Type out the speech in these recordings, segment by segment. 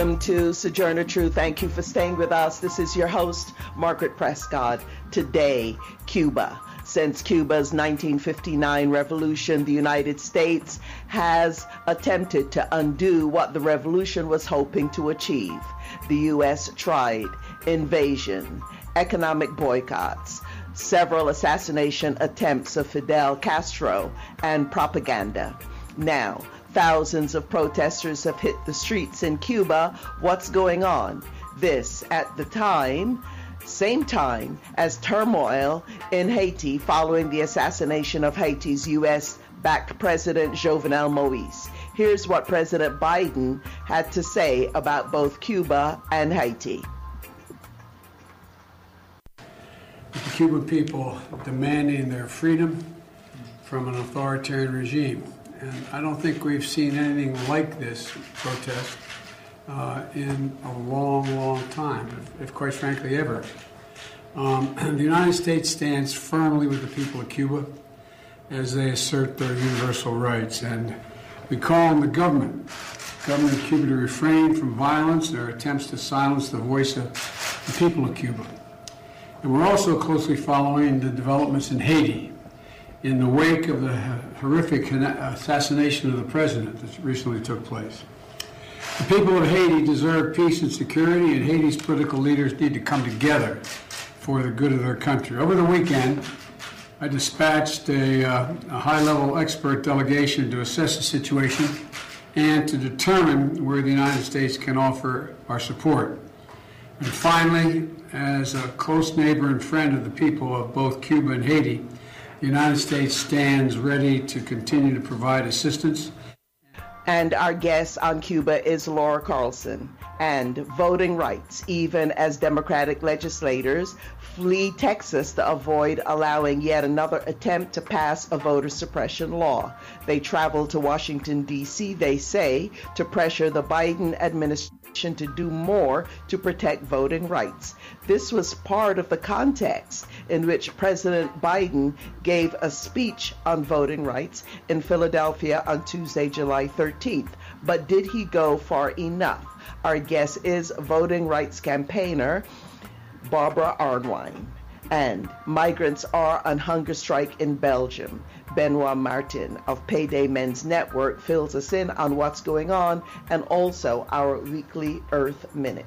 welcome to Sojourner Truth. Thank you for staying with us. This is your host, Margaret Prescod. Today, Cuba. Since Cuba's 1959 revolution, the United States has attempted to undo what the revolution was hoping to achieve. The U.S. tried invasion, economic boycotts, several assassination attempts of Fidel Castro, and propaganda. Now, thousands of protesters have hit the streets in Cuba. What's going on? This, at the same time as turmoil in Haiti following the assassination of Haiti's U.S.-backed President Jovenel Moise. Here's what President Biden had to say about both Cuba and Haiti. The Cuban people demanding their freedom from an authoritarian regime. And I don't think we've seen anything like this protest in a long, long time, if quite frankly ever. The United States stands firmly with the people of Cuba as they assert their universal rights. And we call on the government of Cuba to refrain from violence and their attempts to silence the voice of the people of Cuba. And we're also closely following the developments in Haiti in the wake of the horrific assassination of the president that recently took place. The people of Haiti deserve peace and security, and Haiti's political leaders need to come together for the good of their country. Over the weekend, I dispatched a high-level expert delegation to assess the situation and to determine where the United States can offer our support. And finally, as a close neighbor and friend of the people of both Cuba and Haiti, the United States stands ready to continue to provide assistance. And our guest on Cuba is Laura Carlson. And voting rights, even as Democratic legislators flee Texas to avoid allowing yet another attempt to pass a voter suppression law. They travel to Washington, D.C., they say, to pressure the Biden administration to do more to protect voting rights. This was part of the context in which President Biden gave a speech on voting rights in Philadelphia on Tuesday, July 13th. But did he go far enough? Our guest is voting rights campaigner Barbara Arnwine. And migrants are on hunger strike in Belgium. Benoit Martin of Payday Men's Network fills us in on what's going on and also our weekly Earth Minute.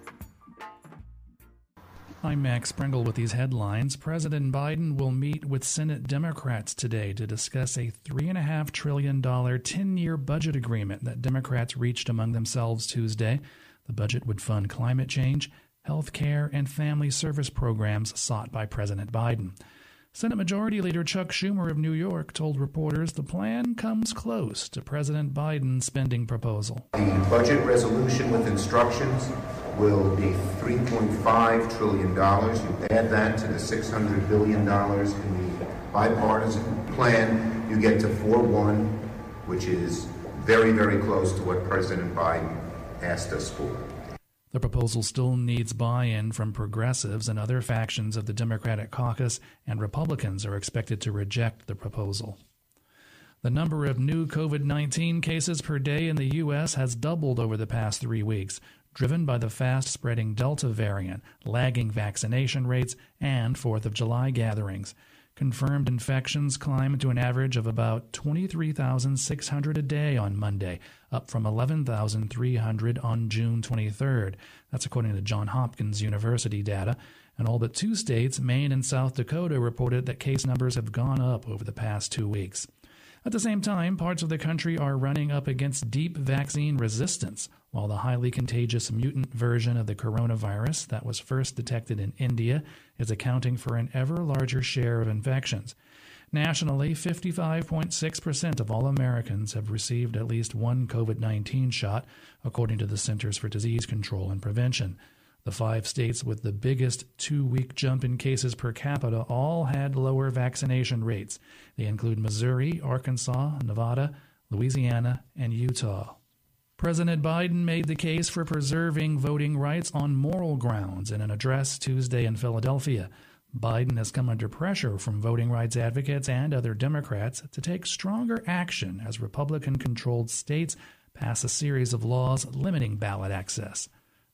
I'm Max Springle with these headlines. President Biden will meet with Senate Democrats today to discuss a $3.5 trillion 10-year budget agreement that Democrats reached among themselves Tuesday. The budget would fund climate change, health care, and family service programs sought by President Biden. Senate Majority Leader Chuck Schumer of New York told reporters the plan comes close to President Biden's spending proposal. The budget resolution with instructions will be $3.5 trillion. You add that to the $600 billion in the bipartisan plan, you get to 4-1, which is very, very close to what President Biden asked us for. The proposal still needs buy-in from progressives and other factions of the Democratic caucus, and Republicans are expected to reject the proposal. The number of new COVID-19 cases per day in the U.S. has doubled over the past 3 weeks, driven by the fast-spreading Delta variant, lagging vaccination rates, and 4th of July gatherings. Confirmed infections climbed to an average of about 23,600 a day on Monday, up from 11,300 on June 23rd. That's according to Johns Hopkins University data. And all but two states, Maine and South Dakota, reported that case numbers have gone up over the past 2 weeks. At the same time, parts of the country are running up against deep vaccine resistance, while the highly contagious mutant version of the coronavirus that was first detected in India is accounting for an ever larger share of infections. Nationally, 55.6% of all Americans have received at least one COVID-19 shot, according to the Centers for Disease Control and Prevention. The five states with the biggest two-week jump in cases per capita all had lower vaccination rates. They include Missouri, Arkansas, Nevada, Louisiana, and Utah. President Biden made the case for preserving voting rights on moral grounds in an address Tuesday in Philadelphia. Biden has come under pressure from voting rights advocates and other Democrats to take stronger action as Republican-controlled states pass a series of laws limiting ballot access.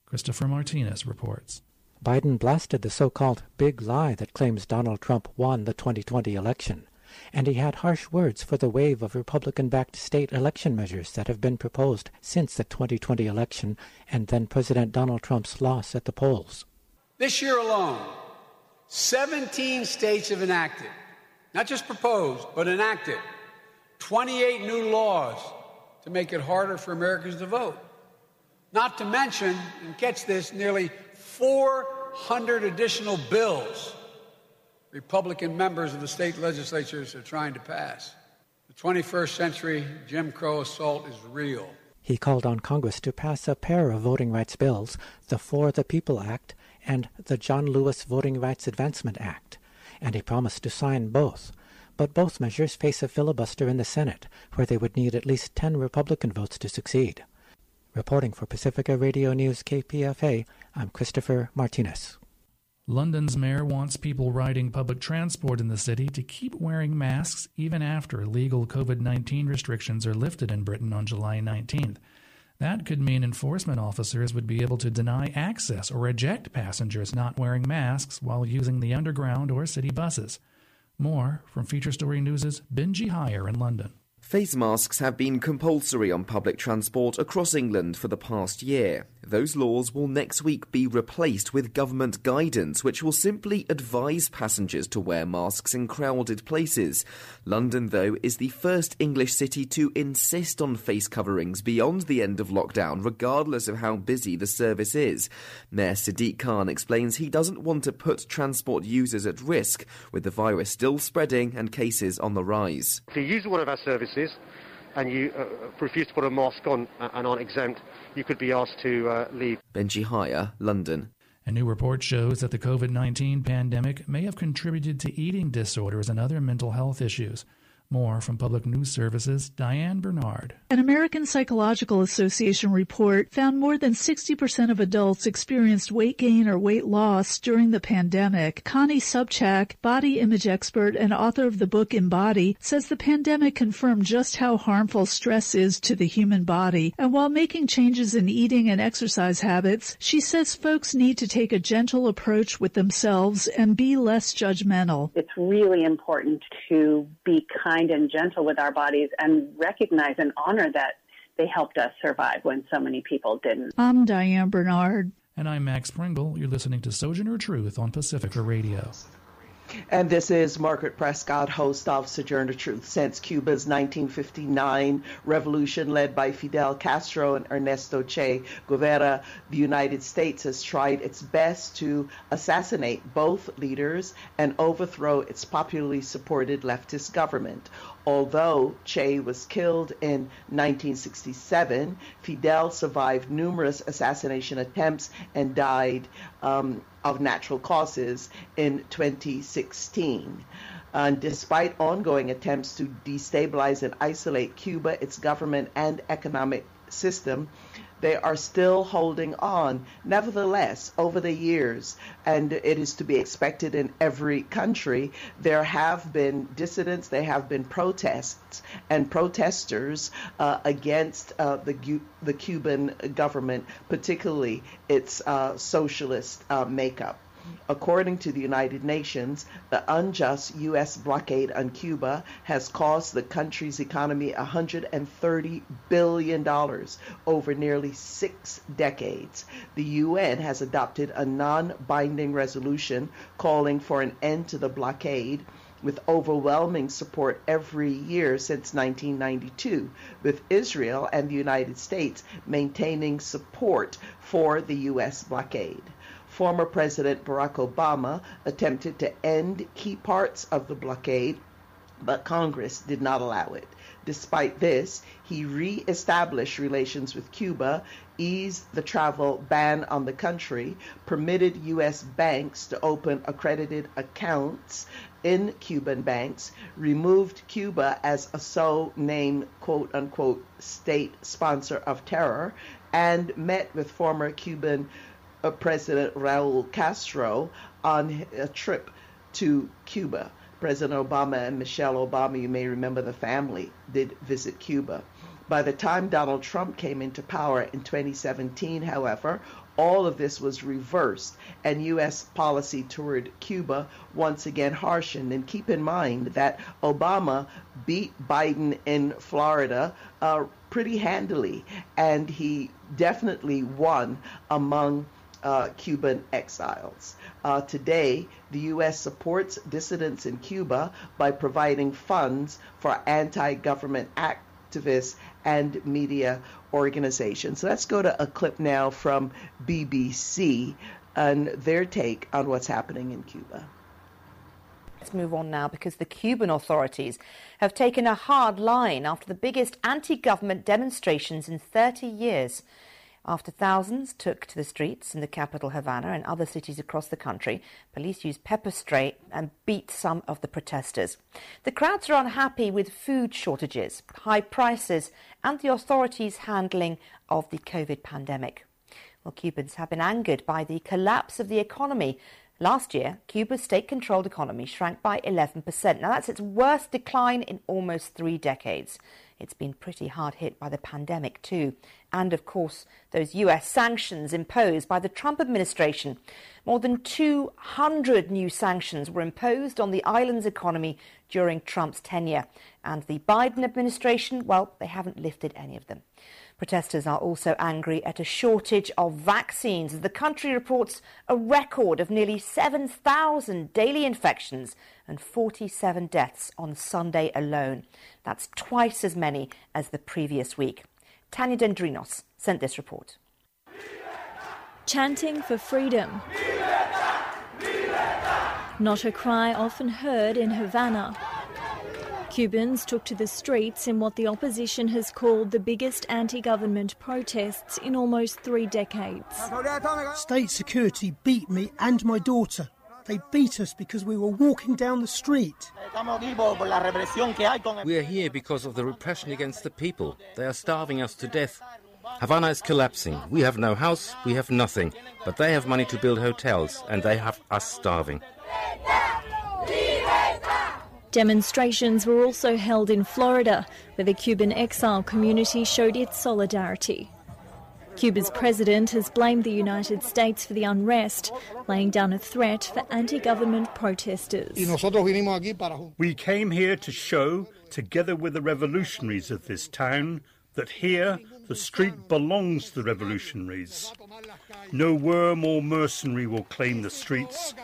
Christopher Martinez reports. Biden blasted the so-called big lie that claims Donald Trump won the 2020 election, and he had harsh words for the wave of Republican-backed state election measures that have been proposed since the 2020 election and then President Donald Trump's loss at the polls. This year alone, 17 states have enacted, not just proposed, but enacted, 28 new laws to make it harder for Americans to vote. Not to mention, and catch this, nearly 400 additional bills Republican members of the state legislatures are trying to pass. The 21st century Jim Crow assault is real. He called on Congress to pass a pair of voting rights bills, the For the People Act and the John Lewis Voting Rights Advancement Act, and he promised to sign both. But both measures face a filibuster in the Senate, where they would need at least 10 Republican votes to succeed. Reporting for Pacifica Radio News KPFA, I'm Christopher Martinez. London's mayor wants people riding public transport in the city to keep wearing masks even after legal COVID-19 restrictions are lifted in Britain on July 19th. That could mean enforcement officers would be able to deny access or eject passengers not wearing masks while using the underground or city buses. More from Feature Story News' Benji Hyer in London. Face masks have been compulsory on public transport across England for the past year. Those laws will next week be replaced with government guidance, which will simply advise passengers to wear masks in crowded places. London, though, is the first English city to insist on face coverings beyond the end of lockdown, regardless of how busy the service is. Mayor Sadiq Khan explains he doesn't want to put transport users at risk, with the virus still spreading and cases on the rise. If you use one of our services, and you refuse to put a mask on and aren't exempt, you could be asked to leave. Benji Hyer, London. A new report shows that the COVID-19 pandemic may have contributed to eating disorders and other mental health issues. More from Public News Services' Diane Bernard. An American Psychological Association report found more than 60% of adults experienced weight gain or weight loss during the pandemic. Connie Subchak, body image expert and author of the book Embody, says the pandemic confirmed just how harmful stress is to the human body. And while making changes in eating and exercise habits, she says folks need to take a gentle approach with themselves and be less judgmental. It's really important to be kind and gentle with our bodies and recognize and honor that they helped us survive when so many people didn't. I'm Diane Bernard. And I'm Max Springle. You're listening to Sojourner Truth on Pacifica Radio. And this is Margaret Prescod, host of Sojourner Truth. Since Cuba's 1959 revolution led by Fidel Castro and Ernesto Che Guevara, the United States has tried its best to assassinate both leaders and overthrow its popularly supported leftist government. Although Che was killed in 1967, Fidel survived numerous assassination attempts and died of natural causes in 2016. And despite ongoing attempts to destabilize and isolate Cuba, its government and economic system, they are still holding on. Nevertheless, over the years, and it is to be expected in every country, there have been dissidents, there have been protests and protesters against the Cuban government, particularly its socialist makeup. According to the United Nations, the unjust U.S. blockade on Cuba has cost the country's economy $130 billion over nearly 6 decades. The UN has adopted a non-binding resolution calling for an end to the blockade, with overwhelming support every year since 1992, with Israel and the United States maintaining support for the U.S. blockade. Former President Barack Obama attempted to end key parts of the blockade, but Congress did not allow it. Despite this, he re-established relations with Cuba, eased the travel ban on the country, permitted U.S. banks to open accredited accounts in Cuban banks, removed Cuba as a so-named quote-unquote state sponsor of terror, and met with former Cuban President Raul Castro on a trip to Cuba. President Obama and Michelle Obama, you may remember the family, did visit Cuba. By the time Donald Trump came into power in 2017, however, all of this was reversed, and U.S. policy toward Cuba once again harshened. And keep in mind that Obama beat Biden in Florida pretty handily, and he definitely won among Cuban exiles. Today, the U.S. supports dissidents in Cuba by providing funds for anti-government activists and media organizations. So let's go to a clip now from BBC and their take on what's happening in Cuba. Let's move on now, because the Cuban authorities have taken a hard line after the biggest anti-government demonstrations in 30 years. After thousands took to the streets in the capital Havana and other cities across the country, police used pepper spray and beat some of the protesters. The crowds are unhappy with food shortages, high prices, and the authorities' handling of the COVID pandemic. Well, Cubans have been angered by the collapse of the economy. Last year, Cuba's state-controlled economy shrank by 11%. Now, that's its worst decline in almost 3 decades. It's been pretty hard hit by the pandemic too. And, of course, those US sanctions imposed by the Trump administration. More than 200 new sanctions were imposed on the island's economy during Trump's tenure. And the Biden administration, well, they haven't lifted any of them. Protesters are also angry at a shortage of vaccines, as the country reports a record of nearly 7,000 daily infections and 47 deaths on Sunday alone. That's twice as many as the previous week. Tanya Dendrinos sent this report. Chanting for freedom. Not a cry often heard in Havana. Cubans took to the streets in what the opposition has called the biggest anti-government protests in almost 3 decades. State security beat me and my daughter. They beat us because we were walking down the street. We are here because of the repression against the people. They are starving us to death. Havana is collapsing. We have no house, we have nothing. But they have money to build hotels, and they have us starving. Demonstrations were also held in Florida, where the Cuban exile community showed its solidarity. Cuba's president has blamed the United States for the unrest, laying down a threat for anti-government protesters. We came here to show, together with the revolutionaries of this town, that here the street belongs to the revolutionaries. No worm or mercenary will claim the streets,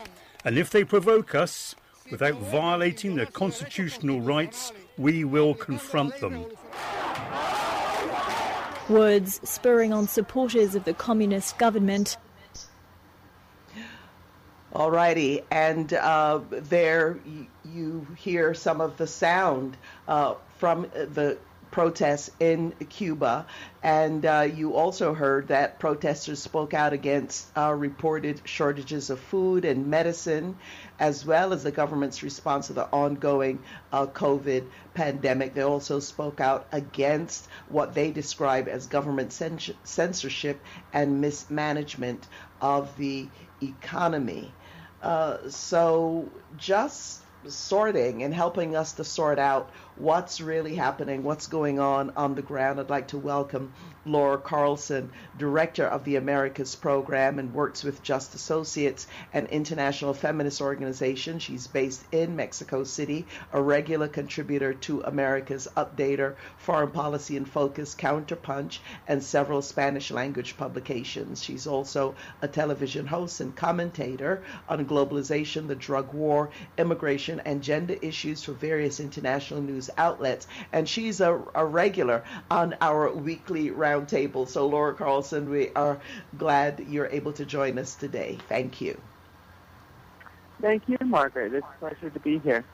and if they provoke us, without violating their constitutional rights, we will confront them. Words spurring on supporters of the communist government. All righty, and there you hear some of the sound from the protests in Cuba, and you also heard that protesters spoke out against reported shortages of food and medicine, as well as the government's response to the ongoing COVID pandemic. They also spoke out against what they describe as government censorship and mismanagement of the economy. So just sorting and helping us to sort out what's really happening, what's going on the ground. I'd like to welcome Laura Carlson, director of the Americas program and works with Just Associates, an international feminist organization. She's based in Mexico City, a regular contributor to America's Updater, Foreign Policy in Focus, Counterpunch, and several Spanish language publications. She's also a television host and commentator on globalization, the drug war, immigration, and gender issues for various international news outlets, and she's a regular on our weekly roundtable. So, Laura Carlson, we are glad you're able to join us today. Thank you. Thank you, Margaret. It's a pleasure to be here.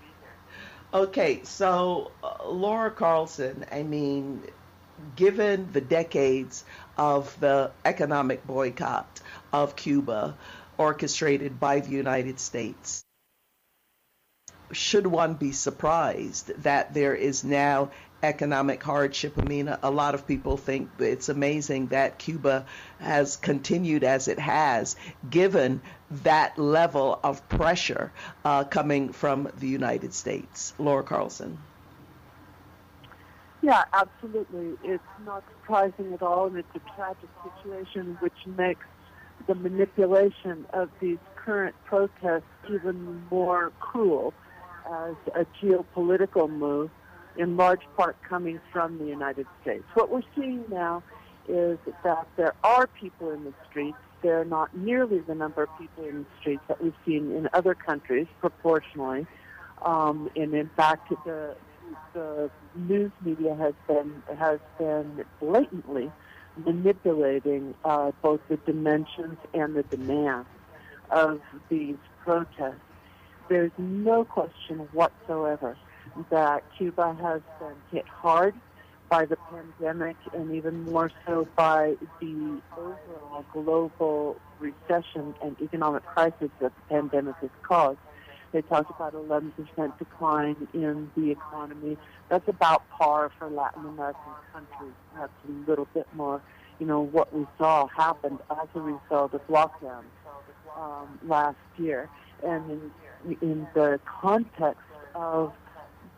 Okay, so Laura Carlson, I mean, given the decades of the economic boycott of Cuba orchestrated by the United States, should one be surprised that there is now economic hardship? I mean, a lot of people think it's amazing that Cuba has continued as it has, given that level of pressure coming from the United States. Laura Carlson. Yeah, absolutely. It's not surprising at all, and it's a tragic situation which makes the manipulation of these current protests even more cruel as a geopolitical move, in large part coming from the United States. What we're seeing now is that there are people in the streets. There are not nearly the number of people in the streets that we've seen in other countries proportionally. And in fact, the news media has been blatantly manipulating both the dimensions and the demands of these protests. There's no question whatsoever that Cuba has been hit hard by the pandemic and even more so by the overall global recession and economic crisis that the pandemic has caused. They talked about 11% decline in the economy. That's about par for Latin American countries. That's a little bit more, you know, what we saw happened as a result of lockdown last year. And in the context of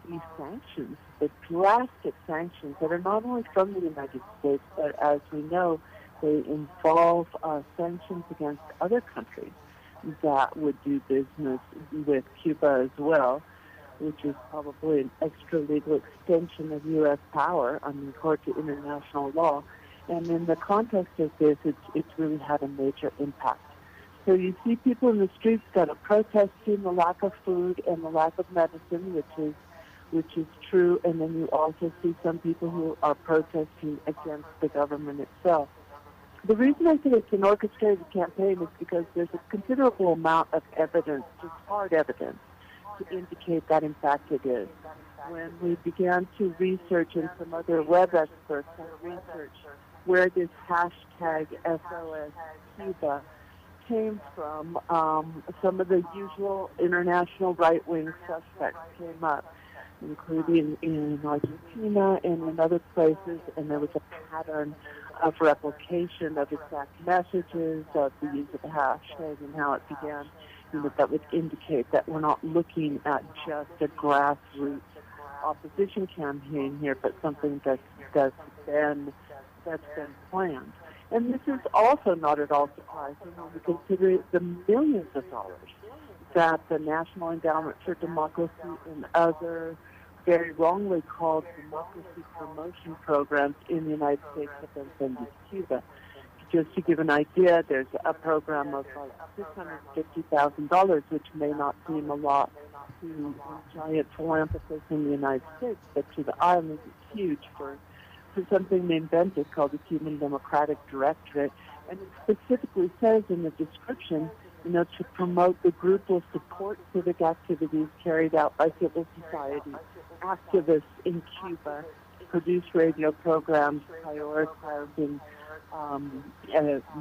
these sanctions, the drastic sanctions that are not only from the United States, but as we know, they involve sanctions against other countries that would do business with Cuba as well, which is probably an extra-legal extension of U.S. power, according to international law. And in the context of this, it's really had a major impact. So you see people in the streets that are protesting the lack of food and the lack of medicine, which is true, and then you also see some people who are protesting against the government itself. The reason I think it's an orchestrated campaign is because there's a considerable amount of evidence, just hard evidence, to indicate that in fact it is. When we began to research, and some other web experts have researched where this hashtag SOS Cuba came from, some of the usual international right-wing suspects came up, including in Argentina and in other places, and there was a pattern of replication of exact messages, of the use of the hashtag and how it began, and that would indicate that we're not looking at just a grassroots opposition campaign here, but something that's been planned. And this is also not at all surprising when we consider the millions of dollars that the National Endowment for Democracy and other very wrongly called democracy promotion programs in the United States have been sending to Cuba. Just to give an idea, there's a program of $650,000, which may not seem a lot to giant philanthropists in the United States, but to the islands it's huge for something they invented called the Cuban Democratic Directorate. And it specifically says in the description, you know, to promote the group will support civic activities carried out by civil society activists in Cuba, produce radio programs prioritizing the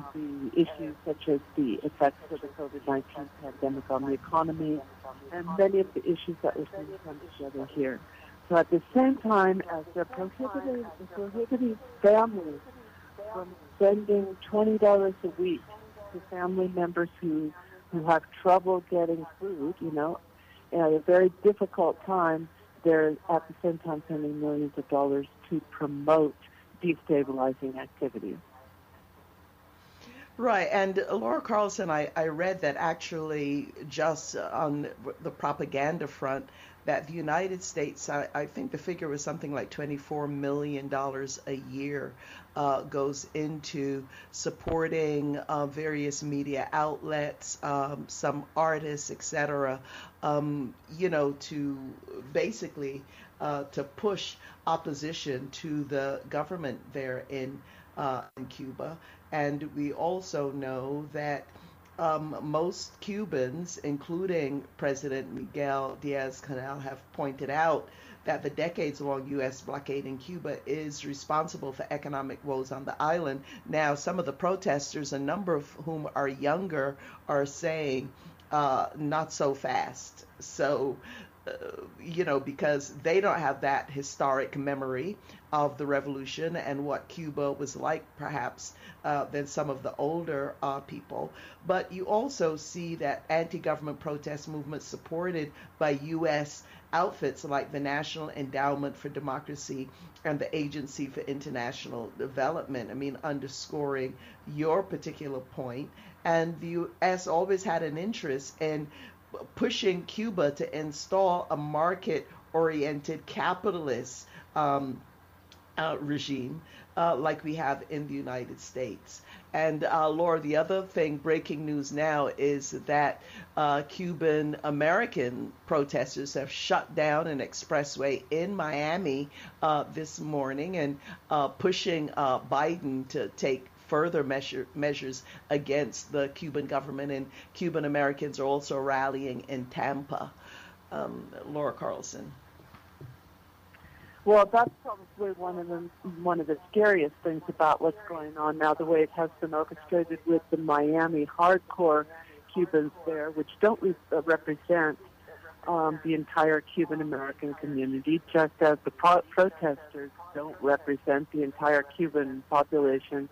issues such as the effects of the COVID-19 pandemic on the economy, and many of the issues that we're seeing come together here. So at the same time as they're prohibiting families from spending $20 a week to family members who have trouble getting food, you know, at a very difficult time, they're at the same time sending millions of dollars to promote destabilizing activities. Right, and Laura Carlson, I read that actually just on the propaganda front, that the United States, I think the figure was something like $24 million a year goes into supporting various media outlets, some artists, etc., you know, to basically to push opposition to the government there in Cuba. And we also know that most Cubans, including President Miguel Diaz-Canel, have pointed out that the decades-long U.S. blockade in Cuba is responsible for economic woes on the island. Now, some of the protesters, a number of whom are younger, are saying, not so fast. So, because they don't have that historic memory of the revolution and what Cuba was like, perhaps, than some of the older people. But you also see that anti-government protest movements supported by U.S. outfits like the National Endowment for Democracy and the Agency for International Development. I mean, underscoring your particular point. And the U.S. always had an interest in pushing Cuba to install a market-oriented capitalist regime like we have in the United States. And Laura, the other thing, breaking news now, is that Cuban American protesters have shut down an expressway in Miami this morning and pushing Biden to take further measures against the Cuban government, and Cuban Americans are also rallying in Tampa. Laura Carlson. Well, that's probably one of the scariest things about what's going on now, the way it has been orchestrated with the Miami hardcore Cubans there, which don't represent the entire Cuban American community, just as the protesters don't represent the entire Cuban population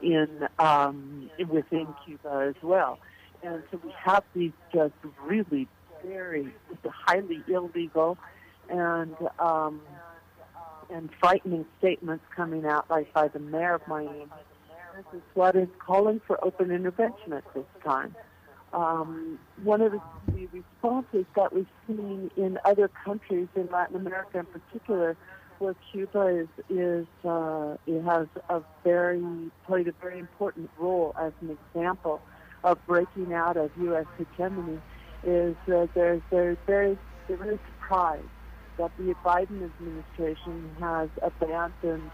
within Cuba as well. And so we have these just really very highly illegal and frightening statements coming out by the mayor of Miami. This is what is calling for open intervention at this time. One of the responses that we've seen in other countries, in Latin America in particular, where Cuba played a very important role as an example of breaking out of U.S. hegemony, is they're very surprised that the Biden administration has abandoned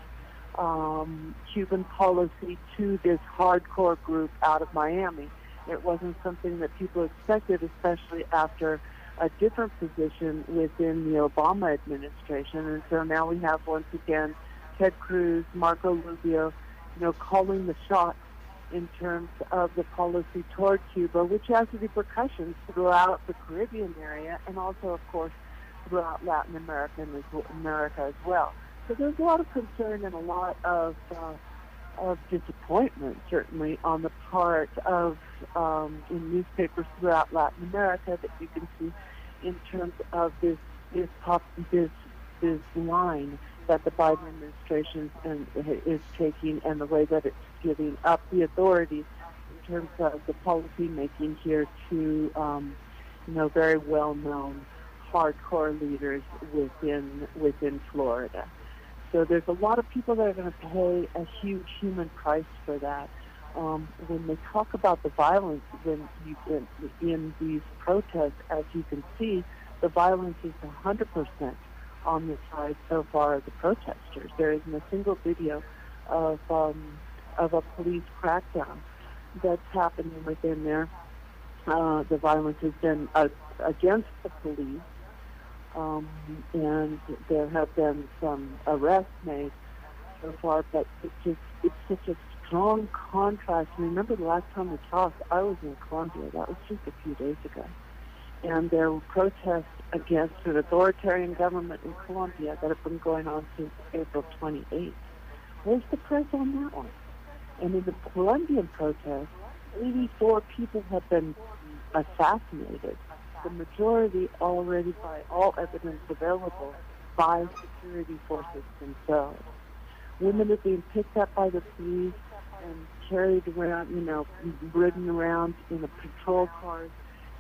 Cuban policy to this hardcore group out of Miami. It wasn't something that people expected, especially after a different position within the Obama administration. And so now we have, once again, Ted Cruz, Marco Rubio, calling the shots in terms of the policy toward Cuba, which has repercussions throughout the Caribbean area and also, of course, throughout Latin America as well. So there's a lot of concern and a lot of disappointment, certainly, on the part of in newspapers throughout Latin America that you can see in terms of this line that the Biden administration is taking, and the way that it's giving up the authority in terms of the policy making here to very well known hardcore leaders within Florida. So there's a lot of people that are going to pay a huge human price for that. When they talk about the violence in these protests, as you can see, the violence is 100% on the side so far of the protesters. There isn't a single video of a police crackdown that's happening within there. The violence has been against the police. And there have been some arrests made so far, but it's such a strong contrast. I remember the last time we talked, I was in Colombia. That was just a few days ago. And there were protests against an authoritarian government in Colombia that have been going on since April 28th. Where's the press on that one? And in the Colombian protests, 84 people have been assassinated. The majority already, by all evidence available, by security forces themselves. Women are being picked up by the police and carried around, ridden around in a patrol car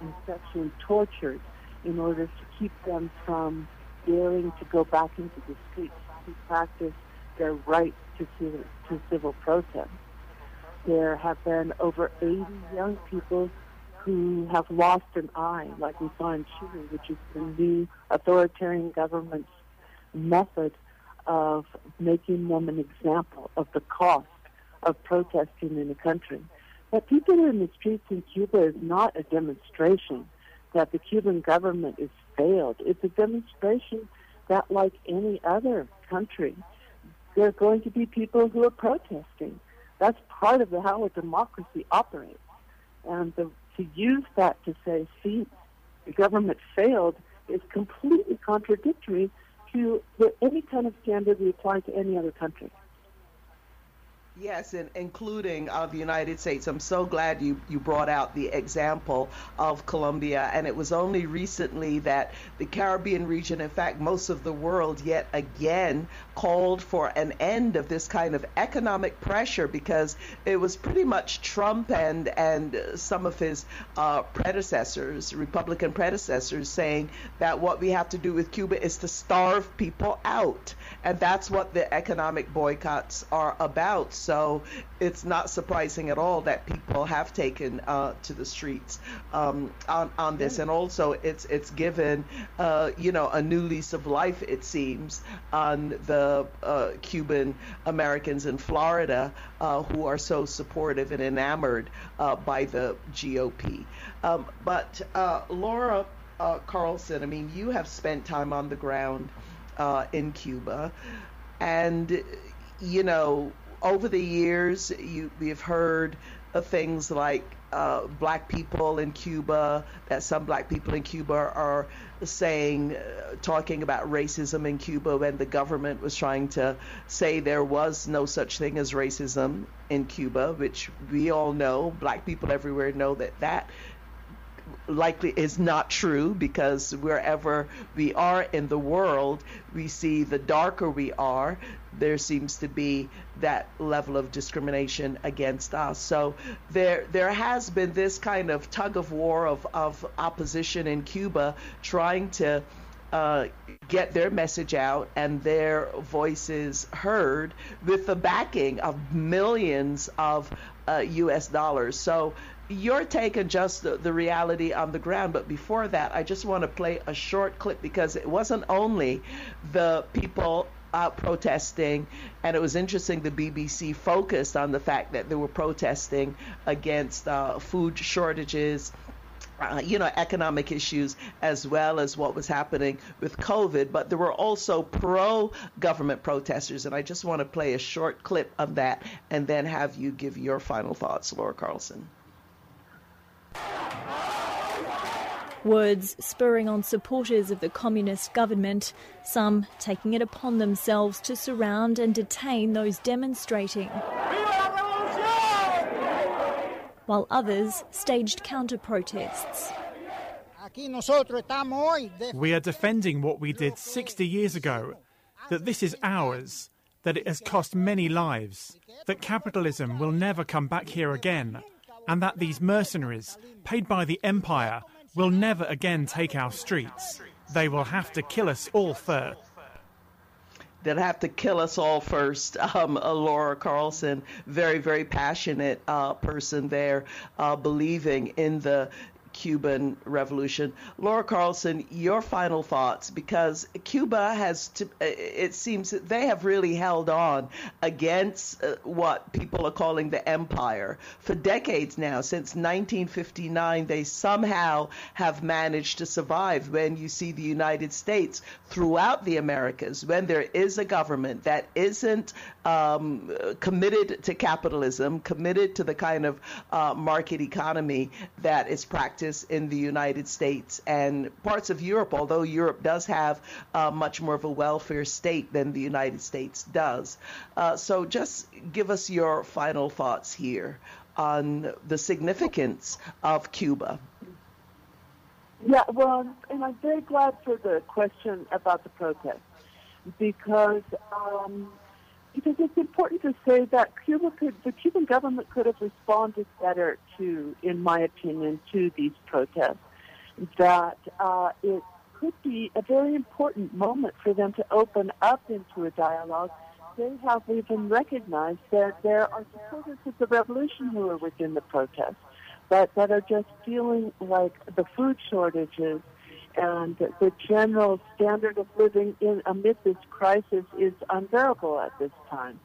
and sexually tortured in order to keep them from daring to go back into the streets to practice their right to civil protest. There have been over 80 young people who have lost an eye, like we saw in Chile, which is the new authoritarian government's method of making them an example of the cost of protesting in a country. What people in the streets in Cuba is not a demonstration that the Cuban government is failed. It's a demonstration that, like any other country, there are going to be people who are protesting. That's part of how a democracy operates. And to use that to say, see, the government failed is completely contradictory to any kind of standard we apply to any other country. Yes, and including the United States. I'm so glad you brought out the example of Colombia. And it was only recently that the Caribbean region, in fact, most of the world, yet again called for an end of this kind of economic pressure, because it was pretty much Trump and some of his predecessors, Republican predecessors, saying that what we have to do with Cuba is to starve people out. And that's what the economic boycotts are about. So it's not surprising at all that people have taken to the streets on this. And also it's given, a new lease of life, it seems, on the Cuban Americans in Florida who are so supportive and enamored by the GOP. But Laura Carlson, I mean, you have spent time on the ground in Cuba. And, over the years, we've heard of things like black people in Cuba, that some black people in Cuba are saying, talking about racism in Cuba when the government was trying to say there was no such thing as racism in Cuba, which we all know, black people everywhere know that likely is not true, because wherever we are in the world, we see the darker we are, there seems to be that level of discrimination against us. So there has been this kind of tug of war of opposition in Cuba trying to get their message out and their voices heard with the backing of millions of U.S. dollars. So your take on just the reality on the ground. But before that, I just want to play a short clip, because it wasn't only the people out protesting, and it was interesting the BBC focused on the fact that they were protesting against food shortages, economic issues, as well as what was happening with COVID. But there were also pro-government protesters, and I just want to play a short clip of that and then have you give your final thoughts, Laura Carlson. Words spurring on supporters of the communist government, some taking it upon themselves to surround and detain those demonstrating, while others staged counter-protests. We are defending what we did 60 years ago, that this is ours, that it has cost many lives, that capitalism will never come back here again, and that these mercenaries, paid by the empire, will never again take our streets. They will have to kill us all first. They'll have to kill us all first. Laura Carlson, very, very passionate person there, believing in the Cuban revolution. Laura Carlson, your final thoughts, because Cuba it seems that they have really held on against what people are calling the empire for decades now. Since 1959, they somehow have managed to survive. When you see the United States throughout the Americas, when there is a government that isn't committed to capitalism, committed to the kind of market economy that is practiced in the United States and parts of Europe, although Europe does have much more of a welfare state than the United States does. So just give us your final thoughts here on the significance of Cuba. Yeah, well, and I'm very glad for the question about the protest, because it's important to say that the Cuban government could have responded better to, in my opinion, to these protests, that it could be a very important moment for them to open up into a dialogue. They have even recognized that there are supporters of the revolution who are within the protests, but that are just feeling like the food shortages and the general standard of living amid this crisis is unbearable at this time.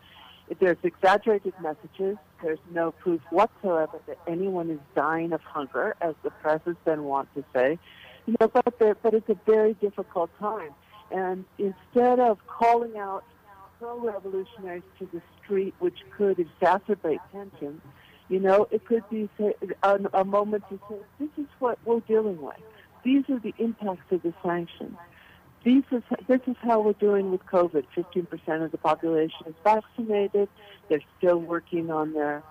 There's exaggerated messages. There's no proof whatsoever that anyone is dying of hunger, as the press has been wont to say. You know, but it's a very difficult time. And instead of calling out pro-revolutionaries to the street, which could exacerbate tensions, you know, it could be a moment to say, this is what we're dealing with. These are the impacts of the sanctions. This is how we're doing with COVID. 15% of the population is vaccinated. They're still working on their,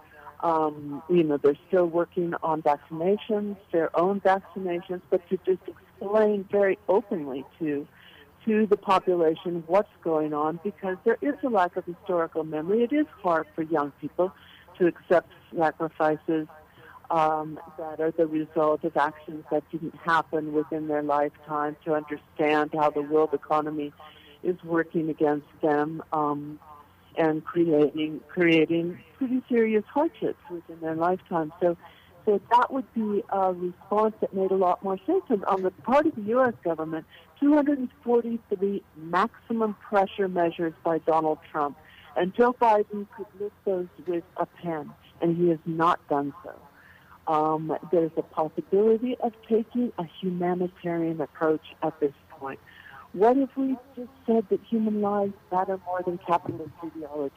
they're still working on vaccinations, their own vaccinations. But to just explain very openly to the population what's going on, because there is a lack of historical memory. It is hard for young people to accept sacrifices that are the result of actions that didn't happen within their lifetime, to understand how the world economy is working against them and creating pretty serious hardships within their lifetime. So that would be a response that made a lot more sense. And on the part of the U.S. government, 243 maximum pressure measures by Donald Trump. And Joe Biden could list those with a pen, and he has not done so. There's a possibility of taking a humanitarian approach at this point. What if we just said that human lives matter more than capitalist ideology?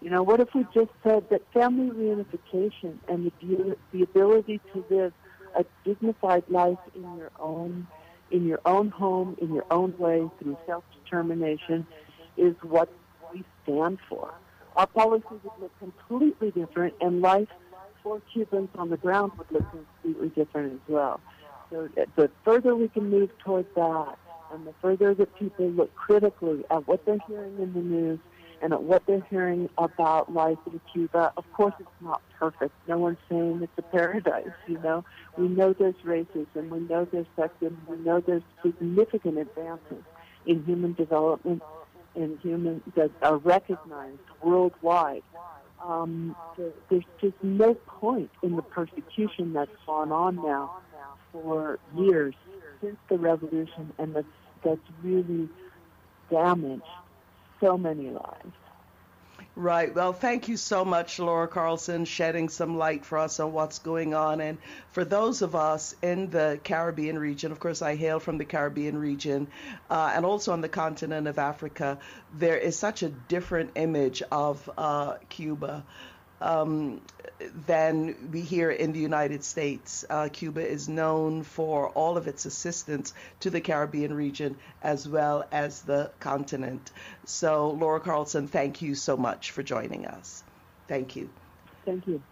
You know, what if we just said that family reunification and the ability to live a dignified life in your own home, in your own way, through self-determination, is what we stand for? Our policies would look completely different, and life for Cubans on the ground would look completely different as well. So the further we can move toward that, and the further that people look critically at what they're hearing in the news and at what they're hearing about life in Cuba, of course it's not perfect. No one's saying it's a paradise, you know. We know there's racism, we know there's sexism, we know there's significant advances in human development and human that are recognized worldwide. There's just no point in the persecution that's gone on now for years since the revolution, and that's really damaged so many lives. Right. Well, thank you so much, Laura Carlson, shedding some light for us on what's going on. And for those of us in the Caribbean region, of course, I hail from the Caribbean region, and also on the continent of Africa, there is such a different image of Cuba than we hear in the United States. Cuba is known for all of its assistance to the Caribbean region as well as the continent. So, Laura Carlson, thank you so much for joining us. Thank you. Thank you.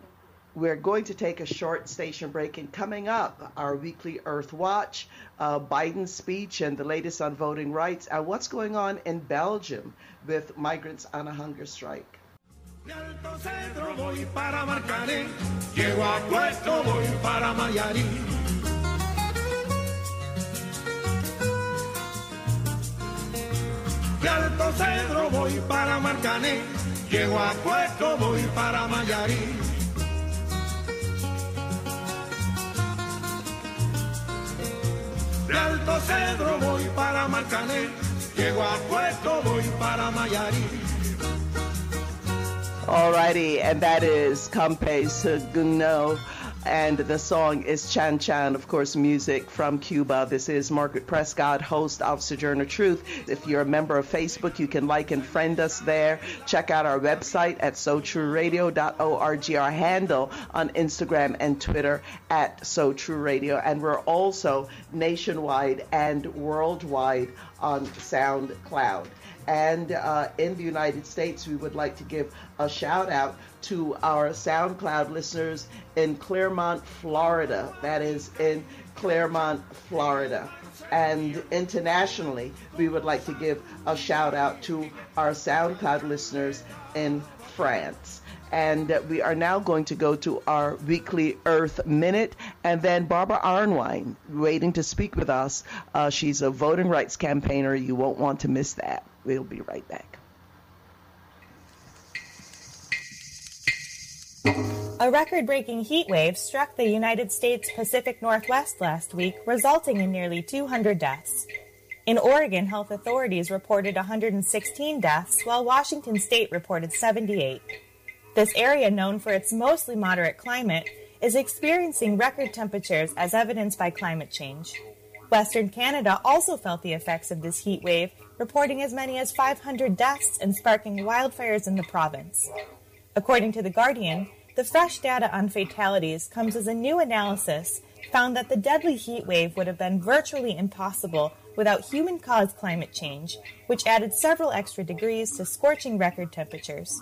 We're going to take a short station break, and coming up, our weekly Earth Watch, Biden's speech and the latest on voting rights, and what's going on in Belgium with migrants on a hunger strike. Alrighty, and that is Campe Segundo, and the song is Chan Chan, of course, music from Cuba. This is Margaret Prescod, host of Sojourner Truth. If you're a member of Facebook, you can like and friend us there. Check out our website at SoTrueRadio.org, our handle on Instagram and Twitter at SoTrueRadio. And we're also nationwide and worldwide on SoundCloud. And in the United States, we would like to give a shout out to our SoundCloud listeners in Claremont, Florida. That is in Claremont, Florida. And internationally, we would like to give a shout out to our SoundCloud listeners in France. And we are now going to go to our weekly Earth Minute. And then Barbara Arnwine, waiting to speak with us. She's a voting rights campaigner. You won't want to miss that. We'll be right back. A record-breaking heat wave struck the United States Pacific Northwest last week, resulting in nearly 200 deaths. In Oregon, health authorities reported 116 deaths, while Washington State reported 78. This area, known for its mostly moderate climate, is experiencing record temperatures as evidenced by climate change. Western Canada also felt the effects of this heat wave, reporting as many as 500 deaths and sparking wildfires in the province. According to The Guardian, the fresh data on fatalities comes as a new analysis found that the deadly heat wave would have been virtually impossible without human-caused climate change, which added several extra degrees to scorching record temperatures.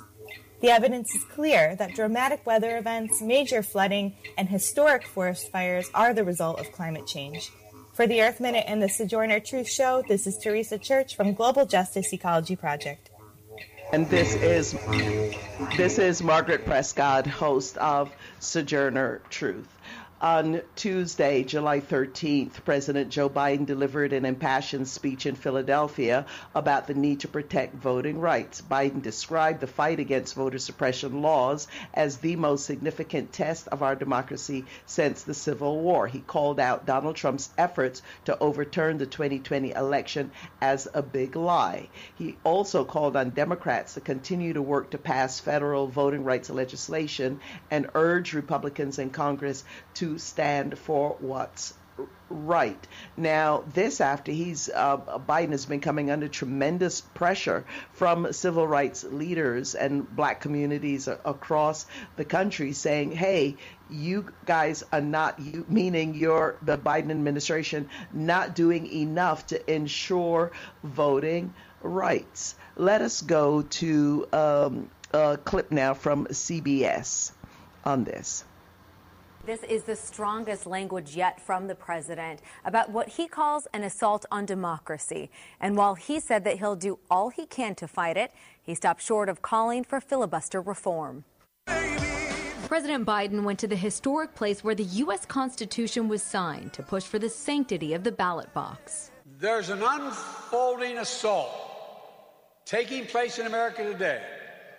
The evidence is clear that dramatic weather events, major flooding, and historic forest fires are the result of climate change. For the Earth Minute and the Sojourner Truth Show, this is Teresa Church from Global Justice Ecology Project. And this is Margaret Prescod, host of Sojourner Truth. On Tuesday, July 13th, President Joe Biden delivered an impassioned speech in Philadelphia about the need to protect voting rights. Biden described the fight against voter suppression laws as the most significant test of our democracy since the Civil War. He called out Donald Trump's efforts to overturn the 2020 election as a big lie. He also called on Democrats to continue to work to pass federal voting rights legislation and urged Republicans in Congress to stand for what's right. Now, this after Biden has been coming under tremendous pressure from civil rights leaders and black communities across the country saying, hey, you guys are not, the Biden administration, not doing enough to ensure voting rights. Let us go to a clip now from CBS on this. This is the strongest language yet from the president about what he calls an assault on democracy. And while he said that he'll do all he can to fight it, he stopped short of calling for filibuster reform. President Biden went to the historic place where the U.S. Constitution was signed to push for the sanctity of the ballot box. There's an unfolding assault taking place in America today,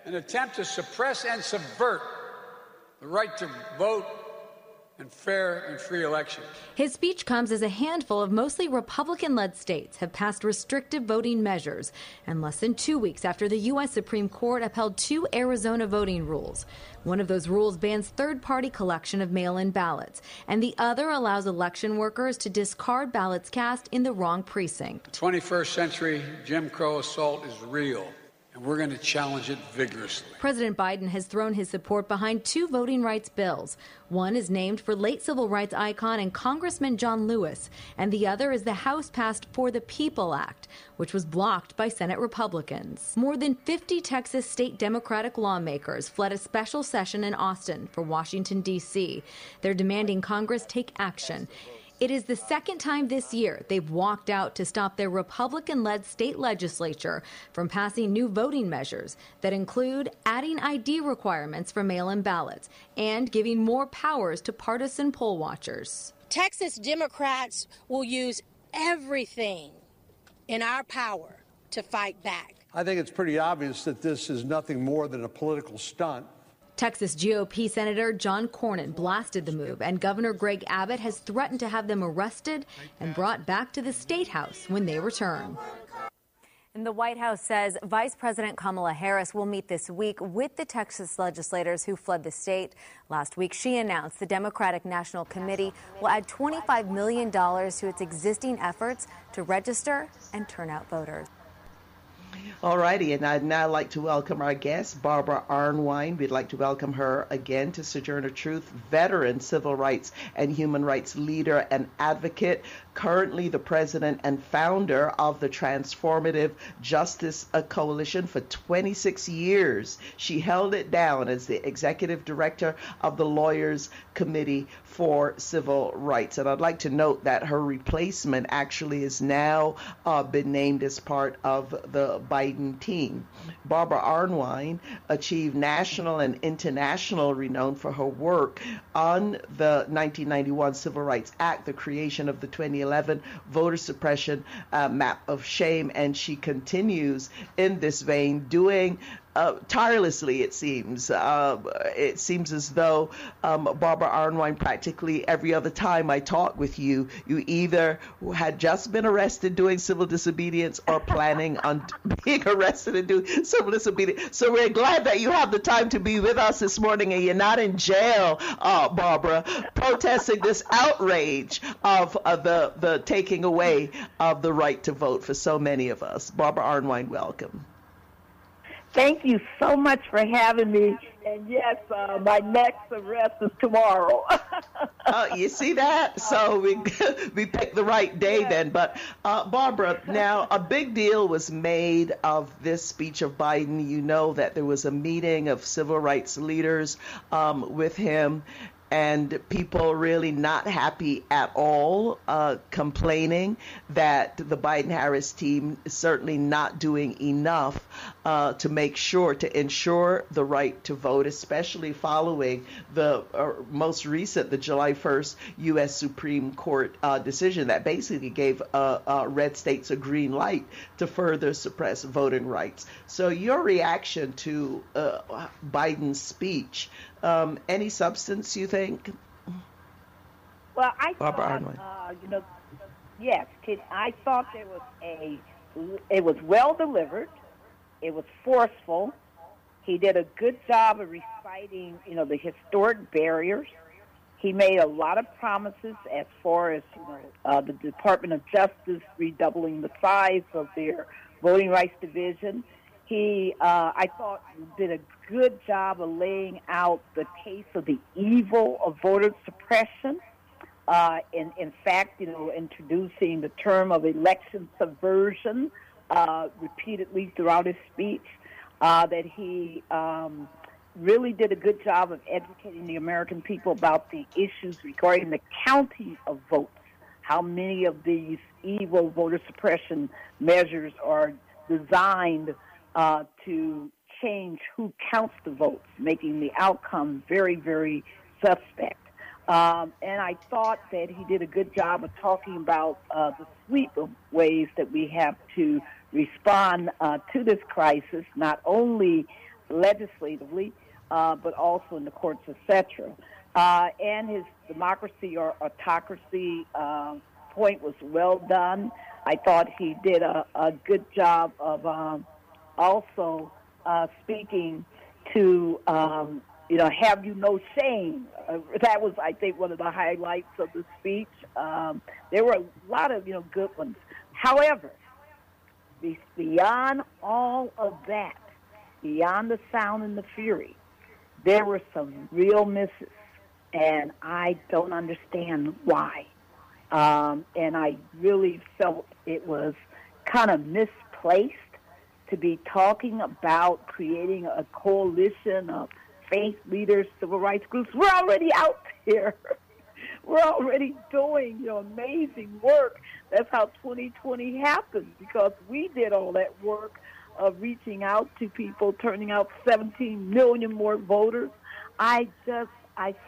an attempt to suppress and subvert the right to vote and fair and free elections. His speech comes as a handful of mostly Republican-led states have passed restrictive voting measures, and less than 2 weeks after the U.S. Supreme Court upheld two Arizona voting rules. One of those rules bans third-party collection of mail-in ballots, and the other allows election workers to discard ballots cast in the wrong precinct. The 21st century Jim Crow assault is real, and we're going to challenge it vigorously. President Biden has thrown his support behind two voting rights bills. One is named for late civil rights icon and Congressman John Lewis, and the other is the House-passed For the People Act, which was blocked by Senate Republicans. More than 50 Texas state Democratic lawmakers fled a special session in Austin for Washington, D.C. They're demanding Congress take action. It is the second time this year they've walked out to stop their Republican-led state legislature from passing new voting measures that include adding ID requirements for mail-in ballots and giving more powers to partisan poll watchers. Texas Democrats will use everything in our power to fight back. I think it's pretty obvious that this is nothing more than a political stunt. Texas GOP Senator John Cornyn blasted the move, and Governor Greg Abbott has threatened to have them arrested and brought back to the State House when they return. And the White House says Vice President Kamala Harris will meet this week with the Texas legislators who fled the state. Last week, she announced the Democratic National Committee will add $25 million to its existing efforts to register and turn out voters. All righty, and I'd now like to welcome our guest, Barbara Arnwine. We'd like to welcome her again to Sojourner Truth, veteran civil rights and human rights leader and advocate, currently the president and founder of the Transformative Justice Coalition. For 26 years, she held it down as the executive director of the Lawyers Committee for Civil Rights. And I'd like to note that her replacement actually is now been named as part of the Biden team. Barbara Arnwine achieved national and international renown for her work on the 1991 Civil Rights Act, the creation of the 2011 voter suppression map of shame, and she continues in this vein doing tirelessly, it seems. It seems as though, Barbara Arnwine, practically every other time I talk with you, you either had just been arrested doing civil disobedience or planning on being arrested and doing civil disobedience. So we're glad that you have the time to be with us this morning and you're not in jail, Barbara, protesting this outrage of the taking away of the right to vote for so many of us. Barbara Arnwine, welcome. Thank you so much for having me. And yes, my next arrest is tomorrow. You see that? So we picked the right day then. But Barbara, now a big deal was made of this speech of Biden. You know that there was a meeting of civil rights leaders with him, and people really not happy at all, complaining that the Biden-Harris team is certainly not doing enough to make sure, to ensure the right to vote, especially following the most recent, the July 1st U.S. Supreme Court decision that basically gave red states a green light to further suppress voting rights. So your reaction to Biden's speech, any substance, you think? Well, I thought, yes, I thought there was it was well delivered, it was forceful. He did a good job of reciting, the historic barriers. He made a lot of promises as far as the Department of Justice redoubling the size of their voting rights division. He, I thought, did a good job of laying out the case of the evil of voter suppression. In fact, introducing the term of election subversion repeatedly throughout his speech, that he really did a good job of educating the American people about the issues regarding the counting of votes, how many of these evil voter suppression measures are designed to change who counts the votes, making the outcome very, very suspect. And I thought that he did a good job of talking about the suite of ways that we have to respond to this crisis, not only legislatively, but also in the courts, etc. And his democracy or autocracy point was well done. I thought he did a good job of also speaking to, have you no shame. That was, I think, one of the highlights of the speech. There were a lot of, good ones. However, beyond all of that, beyond the sound and the fury, there were some real misses, and I don't understand why. And I really felt it was kind of misplaced to be talking about creating a coalition of faith leaders, civil rights groups. We're already out there. We're already doing, amazing work. That's how 2020 happened, because we did all that work of reaching out to people, turning out 17 million more voters. I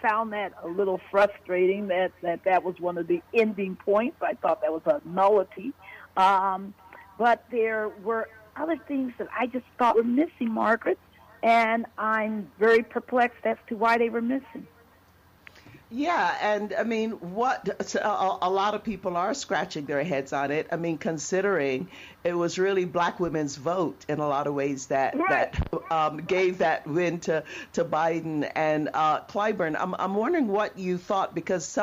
found that a little frustrating that was one of the ending points. I thought that was a nullity. But there were other things that I just thought were missing, Margaret, and I'm very perplexed as to why they were missing. Yeah, and I mean, what a lot of people are scratching their heads on it. I mean, considering it was really black women's vote in a lot of ways that gave that win to Biden and Clyburn. I'm wondering what you thought, because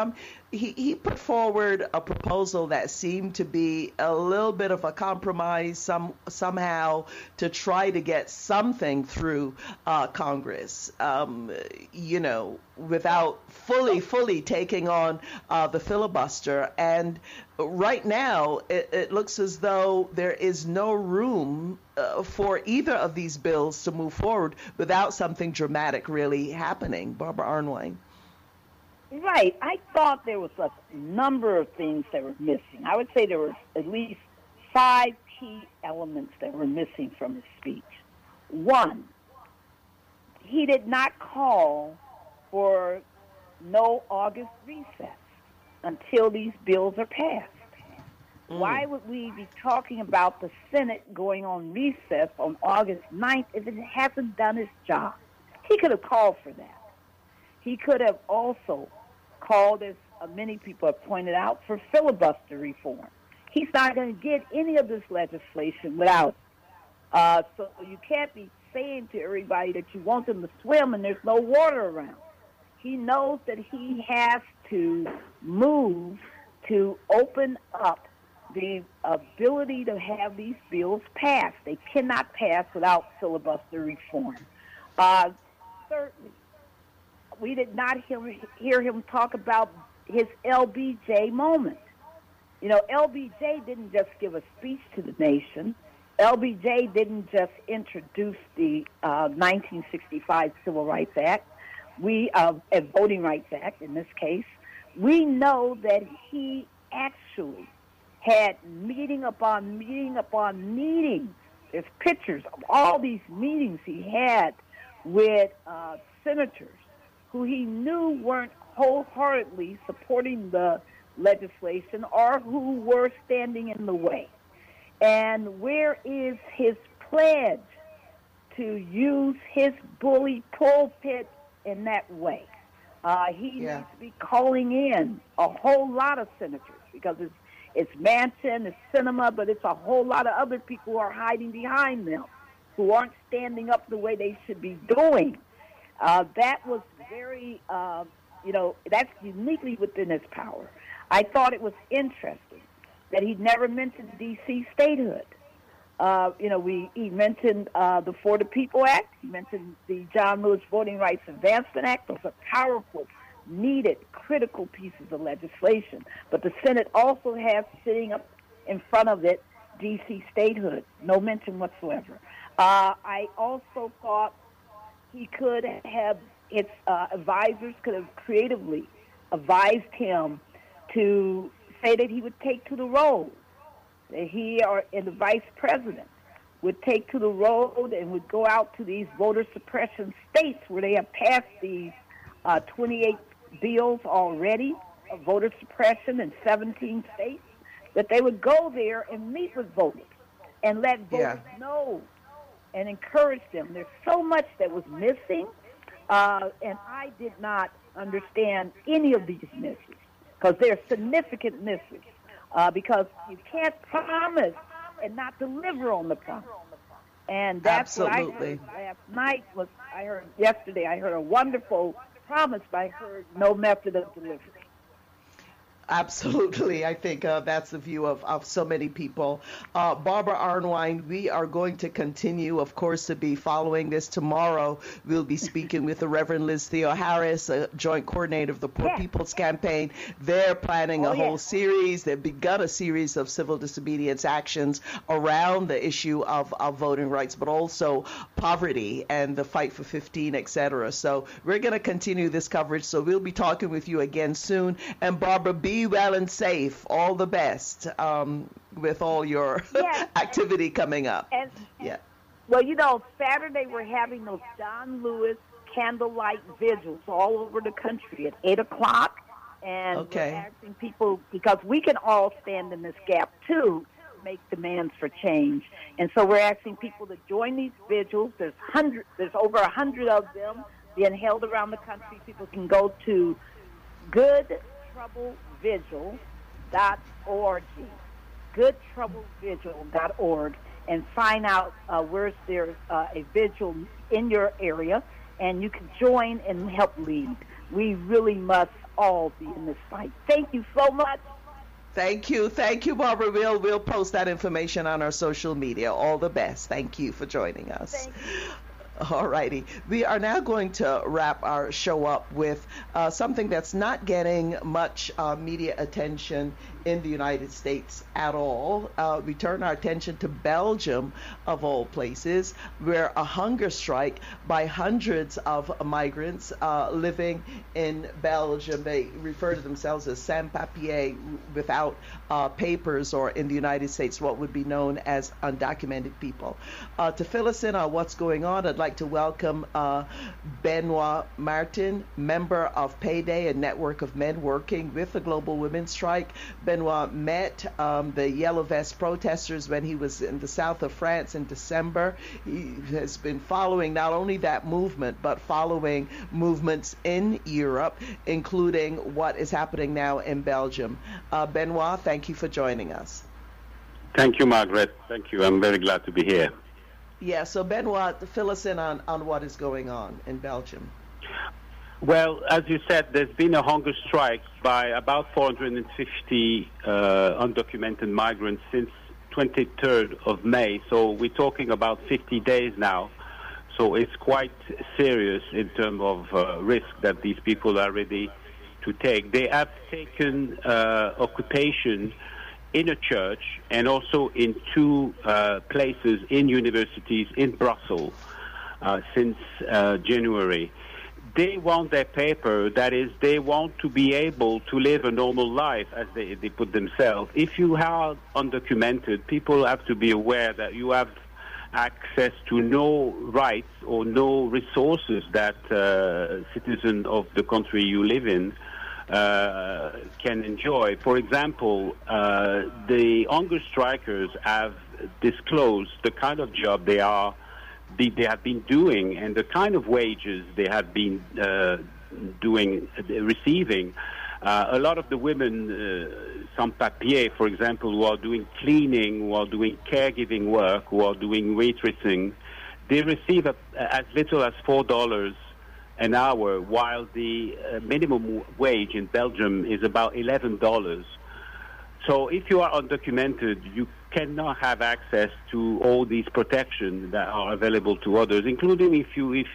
he put forward a proposal that seemed to be a little bit of a compromise somehow to try to get something through Congress, without fully taking on the filibuster. And right now, it looks as though there is no room for either of these bills to move forward without something dramatic really happening. Barbara Arnwine. Right. I thought there was a number of things that were missing. I would say there were at least 5 key elements that were missing from his speech. One, he did not call for no August recess until these bills are passed. Why would we be talking about the Senate going on recess on August 9th if it hasn't done its job? He could have called for that. He could have also called, as many people have pointed out, for filibuster reform. He's not going to get any of this legislation without it. So you can't be saying to everybody that you want them to swim and there's no water around. He knows that he has to move to open up the ability to have these bills passed. They cannot pass without filibuster reform. Certainly, we did not hear him talk about his LBJ moment. You know, LBJ didn't just give a speech to the nation. LBJ didn't just introduce the 1965 Civil Rights Act, a Voting Rights Act in this case. We know that he actually had meeting upon meeting upon meetings. There's pictures of all these meetings he had with senators who he knew weren't wholeheartedly supporting the legislation or who were standing in the way. And where is his pledge to use his bully pulpit in that way? He needs to be calling in a whole lot of senators, because it's Manchin, it's Sinema, but it's a whole lot of other people who are hiding behind them, who aren't standing up the way they should be doing. That was very, that's uniquely within his power. I thought it was interesting that he never mentioned D.C. statehood. He mentioned the For the People Act. He mentioned the John Lewis Voting Rights Advancement Act. Those are powerful, needed, critical pieces of legislation. But the Senate also has sitting up in front of it D.C. statehood. No mention whatsoever. I also thought he could have, its advisors could have creatively advised him to say that he would take to the road, that he and the vice president would take to the road and would go out to these voter suppression states where they have passed these 28 bills already of voter suppression in 17 states, that they would go there and meet with voters and let voters know and encourage them. There's so much that was missing, and I did not understand any of these misses, because they're significant misses, because you can't promise and not deliver on the promise. And that's absolutely what I heard last night. Yesterday I heard a wonderful promise, but I heard no method of delivery. Absolutely. I think that's the view of so many people. Barbara Arnwine, we are going to continue, of course, to be following this tomorrow. We'll be speaking with the Reverend Liz Theo Harris, joint coordinator of the Poor People's Campaign. They're planning a whole series. They've begun a series of civil disobedience actions around the issue of voting rights, but also poverty and the fight for 15, et cetera. So we're going to continue this coverage. So we'll be talking with you again soon. And Barbara, be well and safe. All the best with all your activity coming up. Well, Saturday we're having those John Lewis candlelight vigils all over the country at 8 o'clock. And we're asking people, because we can all stand in this gap, too, make demands for change. And so we're asking people to join these vigils. There's over 100 of them being held around the country. People can go to goodtroublegivigil.org and find out where there's a vigil in your area, and you can join and help lead. We really must all be in this fight. Thank you so much. Thank you, Barbara. We'll post that information on our social media. All the best. Thank you for joining us. Alrighty, we are now going to wrap our show up with something that's not getting much media attention in the United States at all. We turn our attention to Belgium, of all places, where a hunger strike by hundreds of migrants living in Belgium, they refer to themselves as sans-papiers, without papers, or in the United States, what would be known as undocumented people. To fill us in on what's going on, I'd like to welcome Benoit Martin, member of Payday, a network of men working with the Global Women's Strike. Benoit met the Yellow Vest protesters when he was in the south of France in December. He has been following not only that movement, but following movements in Europe, including what is happening now in Belgium. Benoit, thank you for joining us. Thank you, Margaret. Thank you. I'm very glad to be here. Yeah, so Benoit, fill us in on what is going on in Belgium. Well, as you said, there's been a hunger strike by about 450 undocumented migrants since 23rd of May. So we're talking about 50 days now. So it's quite serious in terms of risk that these people are ready to take. They have taken occupation in a church and also in two places in universities in Brussels since January. They want their paper, that is, they want to be able to live a normal life, as they put themselves. If you are undocumented, people have to be aware that you have access to no rights or no resources that citizens of the country you live in can enjoy. For example, the hunger strikers have disclosed the kind of job they have been doing and the kind of wages they have been receiving. A lot of the women, sans-papier, for example, who are doing cleaning, who are doing caregiving work, who are doing waitressing, they receive as little as $4 an hour, while the minimum wage in Belgium is about $11. So if you are undocumented, you cannot have access to all these protections that are available to others, including if you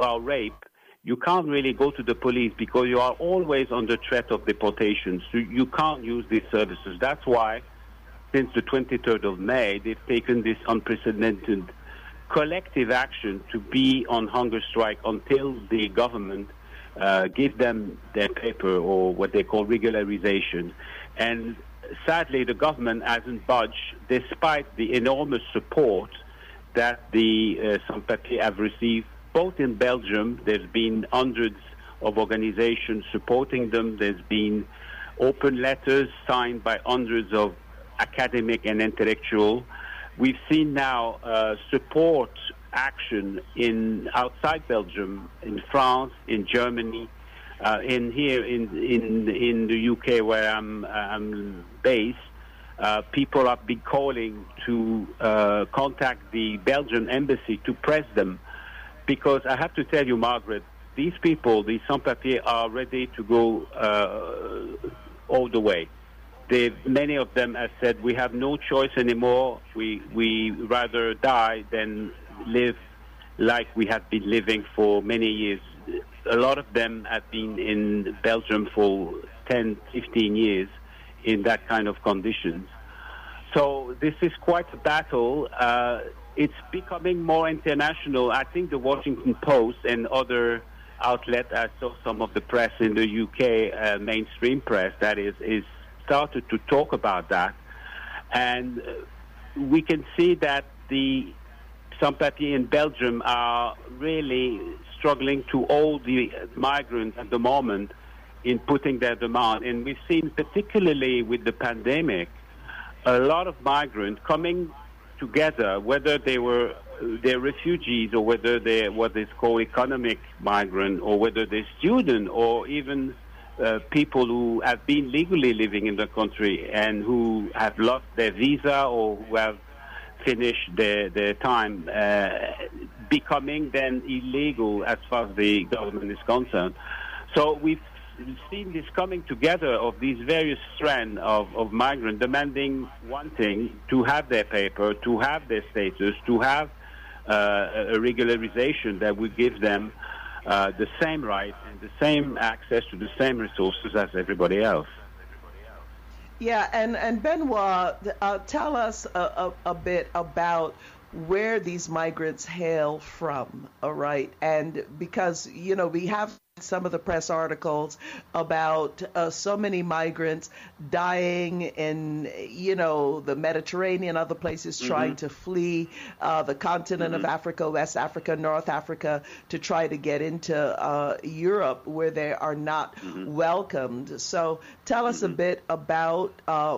are raped, you can't really go to the police because you are always under threat of deportation. So you can't use these services. That's why, since the 23rd of May, they've taken this unprecedented collective action to be on hunger strike until the government give them their paper, or what they call regularization. And sadly, the government hasn't budged, despite the enormous support that the sans-papiers have received. Both in Belgium, there's been hundreds of organizations supporting them. There's been open letters signed by hundreds of academic and intellectual. We've seen now support action outside Belgium, in France, in Germany, in the UK where I'm based. People have been calling to contact the Belgian embassy to press them, because I have to tell you, Margaret, these people, these sans-papiers, are ready to go all the way. Many of them have said, we have no choice anymore. We rather die than live like we have been living for many years. A lot of them have been in Belgium for 10, 15 years in that kind of conditions. So this is quite a battle. It's becoming more international. I think the Washington Post and other outlets, I saw some of the press in the UK, mainstream press, that is started to talk about that. And we can see that the sans-papiers in Belgium are really struggling to all the migrants at the moment in putting their demand. And we've seen, particularly with the pandemic, a lot of migrants coming together, whether they're refugees or whether they're what is called economic migrants, or whether they're students, or even people who have been legally living in the country and who have lost their visa or who have finished their time, becoming then illegal as far as the government is concerned. So we've seen this coming together of these various strands of migrants demanding one thing: to have their paper, to have their status, to have a regularization that would give them the same rights and the same access to the same resources as everybody else. Yeah, and Benoit, tell us a bit about where these migrants hail from, all right? And because, you know, we have some of the press articles about so many migrants dying in, you know, the Mediterranean, other places, trying to flee the continent of Africa, West Africa, North Africa, to try to get into Europe, where they are not welcomed. So tell us a bit about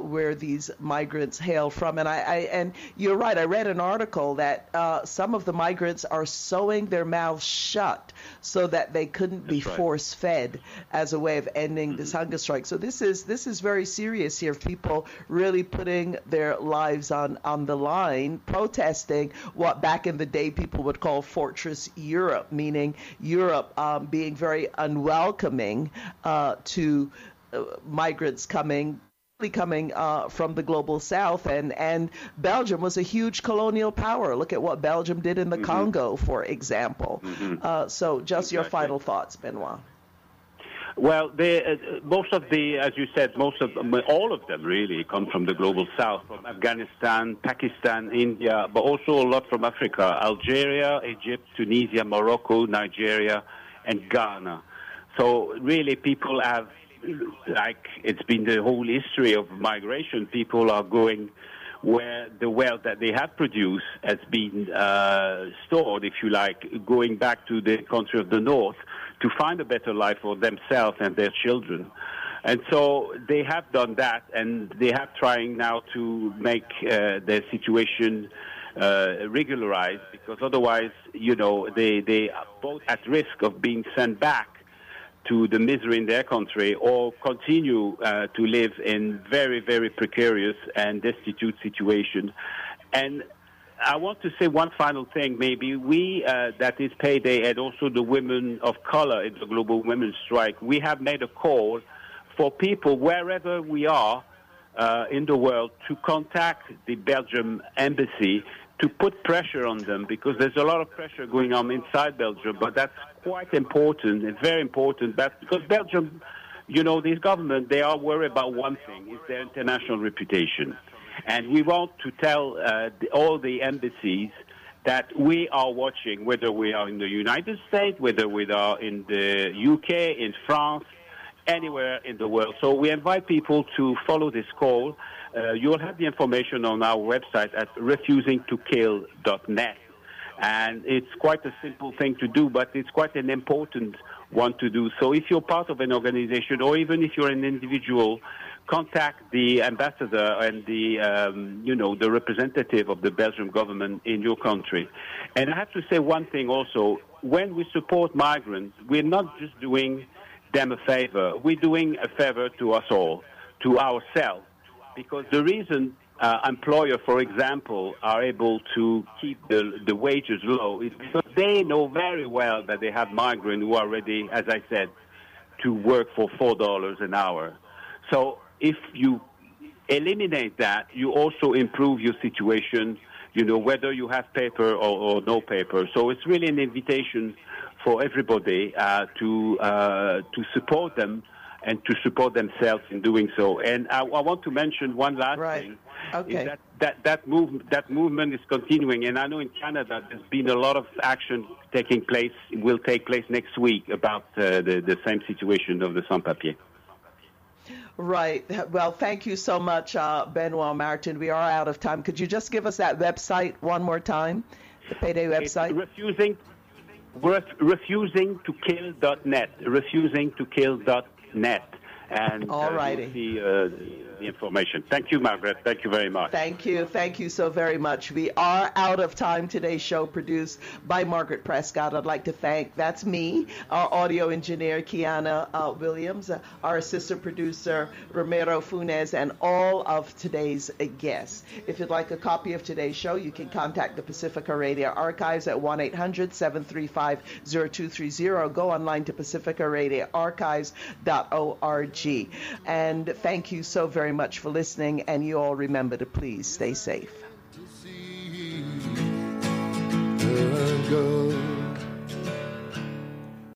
where these migrants hail from. And I you're right, I read an article that some of the migrants are sewing their mouths shut so that they couldn't be force-fed as a way of ending this hunger strike. So this is very serious here. People really putting their lives on the line, protesting what back in the day people would call Fortress Europe, meaning Europe being very unwelcoming to migrants coming from the global south. And Belgium was a huge colonial power. Look at what Belgium did in the Congo, for example. So just your final thoughts, Benoit. Well, most of the, as you said, all of them really come from the global south, from Afghanistan, Pakistan, India, but also a lot from Africa, Algeria, Egypt, Tunisia, Morocco, Nigeria, and Ghana. So really people have, like it's been the whole history of migration, people are going where the wealth that they have produced has been stored, if you like, going back to the country of the north to find a better life for themselves and their children. And so they have done that, and they have trying now to make their situation regularized, because otherwise, you know, they are both at risk of being sent back to the misery in their country, or continue to live in very, very precarious and destitute situation. And I want to say one final thing, maybe. We, that is Payday, and also the women of color in the Global Women's Strike, we have made a call for people, wherever we are in the world, to contact the Belgium embassy to put pressure on them, because there's a lot of pressure going on inside Belgium, but that's quite important. It's very important, because Belgium, you know, this government, they are worried about one thing, is their international reputation. And we want to tell all the embassies that we are watching, whether we are in the United States, whether we are in the UK, in France, anywhere in the world. So we invite people to follow this call. You'll have the information on our website at Refusingtokill.net. And it's quite a simple thing to do, but it's quite an important one to do. So if you're part of an organization, or even if you're an individual, contact the ambassador and the, you know, the representative of the Belgian government in your country. And I have to say one thing also. When we support migrants, we're not just doing them a favor. We're doing a favor to us all, to ourselves, because the reason employer, for example, are able to keep the wages low is because they know very well that they have migrants who are ready, as I said, to work for $4 an hour. So if you eliminate that, you also improve your situation, you know, whether you have paper or no paper. So it's really an invitation for everybody to support them and to support themselves in doing so. And I want to mention one last thing. Okay. Is that movement is continuing. And I know in Canada there's been a lot of action taking place, will take place next week about the same situation of the sans-papiers. Right. Well, thank you so much, Benoit Martin. We are out of time. Could you just give us that website one more time, the Payday website? Refusingtokill.net. Refusingtokill.net. And all righty. You'll see the information. Thank you, Margaret. Thank you very much. Thank you. Thank you so very much. We are out of time. Today's show produced by Margaret Prescod. I'd like to thank, that's me, our audio engineer, Kiana Williams, our assistant producer, Romero Funes, and all of today's guests. If you'd like a copy of today's show, you can contact the Pacifica Radio Archives at 1-800-735-0230. Go online to pacificaradioarchives.org. And thank you so very much for listening, and you all remember to please stay safe.